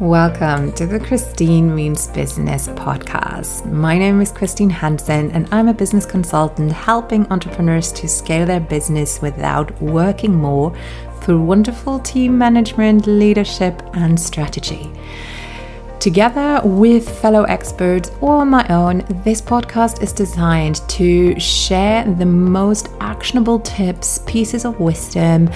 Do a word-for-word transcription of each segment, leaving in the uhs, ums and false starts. Welcome to the Christine Means Business podcast. My name is Christine Hansen and I'm a business consultant helping entrepreneurs to scale their business without working more through wonderful team management, leadership and strategy. Together with fellow experts or my own, this podcast is designed to share the most actionable tips, pieces of wisdom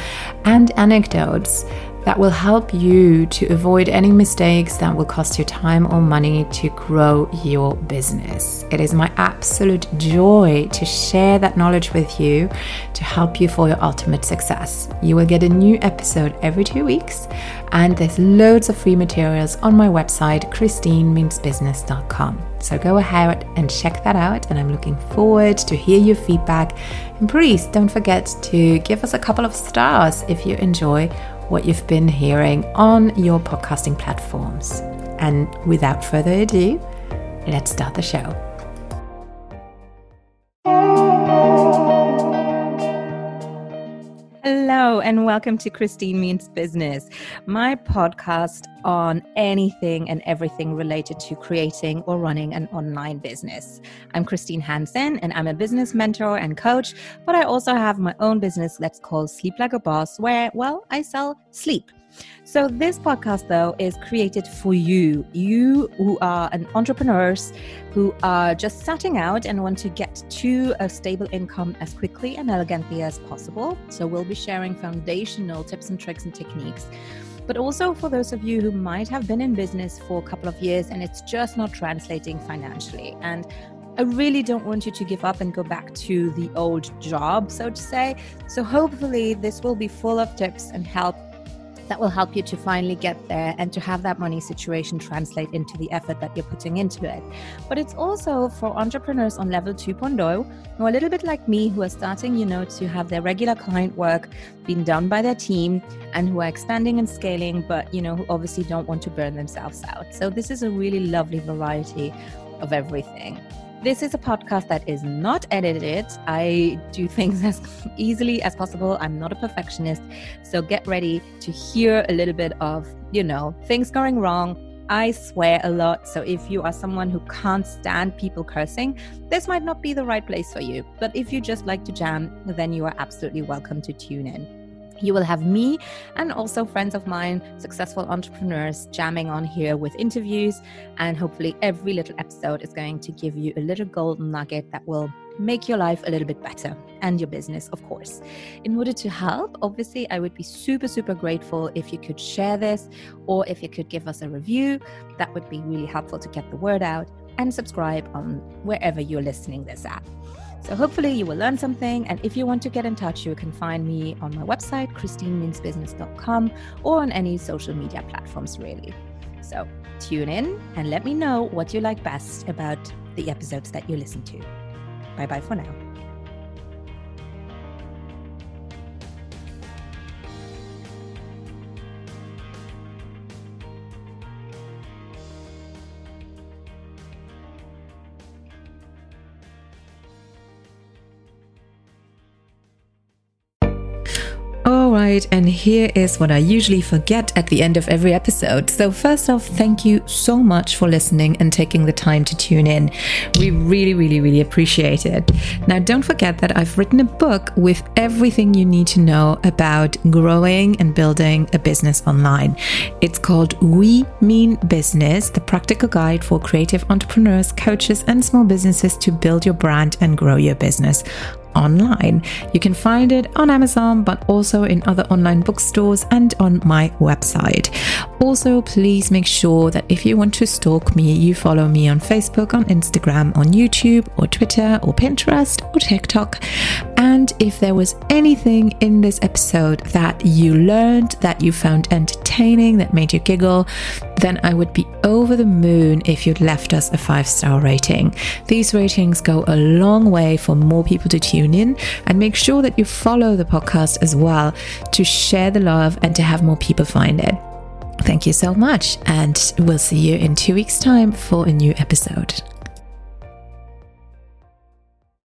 and anecdotes that will help you to avoid any mistakes that will cost you time or money to grow your business. It is my absolute joy to share that knowledge with you to help you for your ultimate success. You will get a new episode every two weeks, and there's loads of free materials on my website, Christine Means Business dot com. So go ahead and check that out, and I'm looking forward to hear your feedback. And please don't forget to give us a couple of stars if you enjoy what you've been hearing on your podcasting platforms. And without further ado, let's start the show. Hello and welcome to Christine Means Business, my podcast on anything and everything related to creating or running an online business. I'm Christine Hansen and I'm a business mentor and coach, but I also have my own business that's called Sleep Like a Boss, where, well, I sell sleep. So this podcast, though, is created for you, you who are an entrepreneurs, who are just starting out and want to get to a stable income as quickly and elegantly as possible. So we'll be sharing foundational tips and tricks and techniques, but also for those of you who might have been in business for a couple of years and it's just not translating financially. And I really don't want you to give up and go back to the old job, so to say. So hopefully this will be full of tips and help that will help you to finally get there and to have that money situation translate into the effort that you're putting into it. But it's also for entrepreneurs on level two point oh who are a little bit like me, who are starting, you know, to have their regular client work being done by their team and who are expanding and scaling, but, you know, who obviously don't want to burn themselves out. So this is a really lovely variety of everything. This is a podcast that is not edited. I do things as easily as possible. I'm not a perfectionist. So get ready to hear a little bit of, you know, things going wrong. I swear a lot. So if you are someone who can't stand people cursing, this might not be the right place for you. But if you just like to jam, then you are absolutely welcome to tune in. You will have me and also friends of mine, successful entrepreneurs, jamming on here with interviews. And hopefully every little episode is going to give you a little golden nugget that will make your life a little bit better and your business, of course. In order to help, obviously, I would be super, super grateful if you could share this or if you could give us a review. That would be really helpful to get the word out, and subscribe on wherever you're listening this at. So hopefully you will learn something. And if you want to get in touch, you can find me on my website, Christine Means Business dot com, or on any social media platforms, really. So tune in and let me know what you like best about the episodes that you listen to. Bye-bye for now. And here is what I usually forget at the end of every episode. So first off, thank you so much for listening and taking the time to tune in. We really, really, really appreciate it. Now, don't forget that I've written a book with everything you need to know about growing and building a business online. It's called We Mean Business, the practical guide for creative entrepreneurs, coaches, and small businesses to build your brand and grow your business online. You can find it on Amazon, but also in other online bookstores and on my website. Also, please make sure that if you want to stalk me, you follow me on Facebook, on Instagram, on YouTube, or Twitter, or Pinterest, or TikTok. And if there was anything in this episode that you learned, that you found entertaining, that made you giggle, then I would be over the moon if you'd left us a five-star rating. These ratings go a long way for more people to tune in, and make sure that you follow the podcast as well to share the love and to have more people find it. Thank you so much, and we'll see you in two weeks' time for a new episode.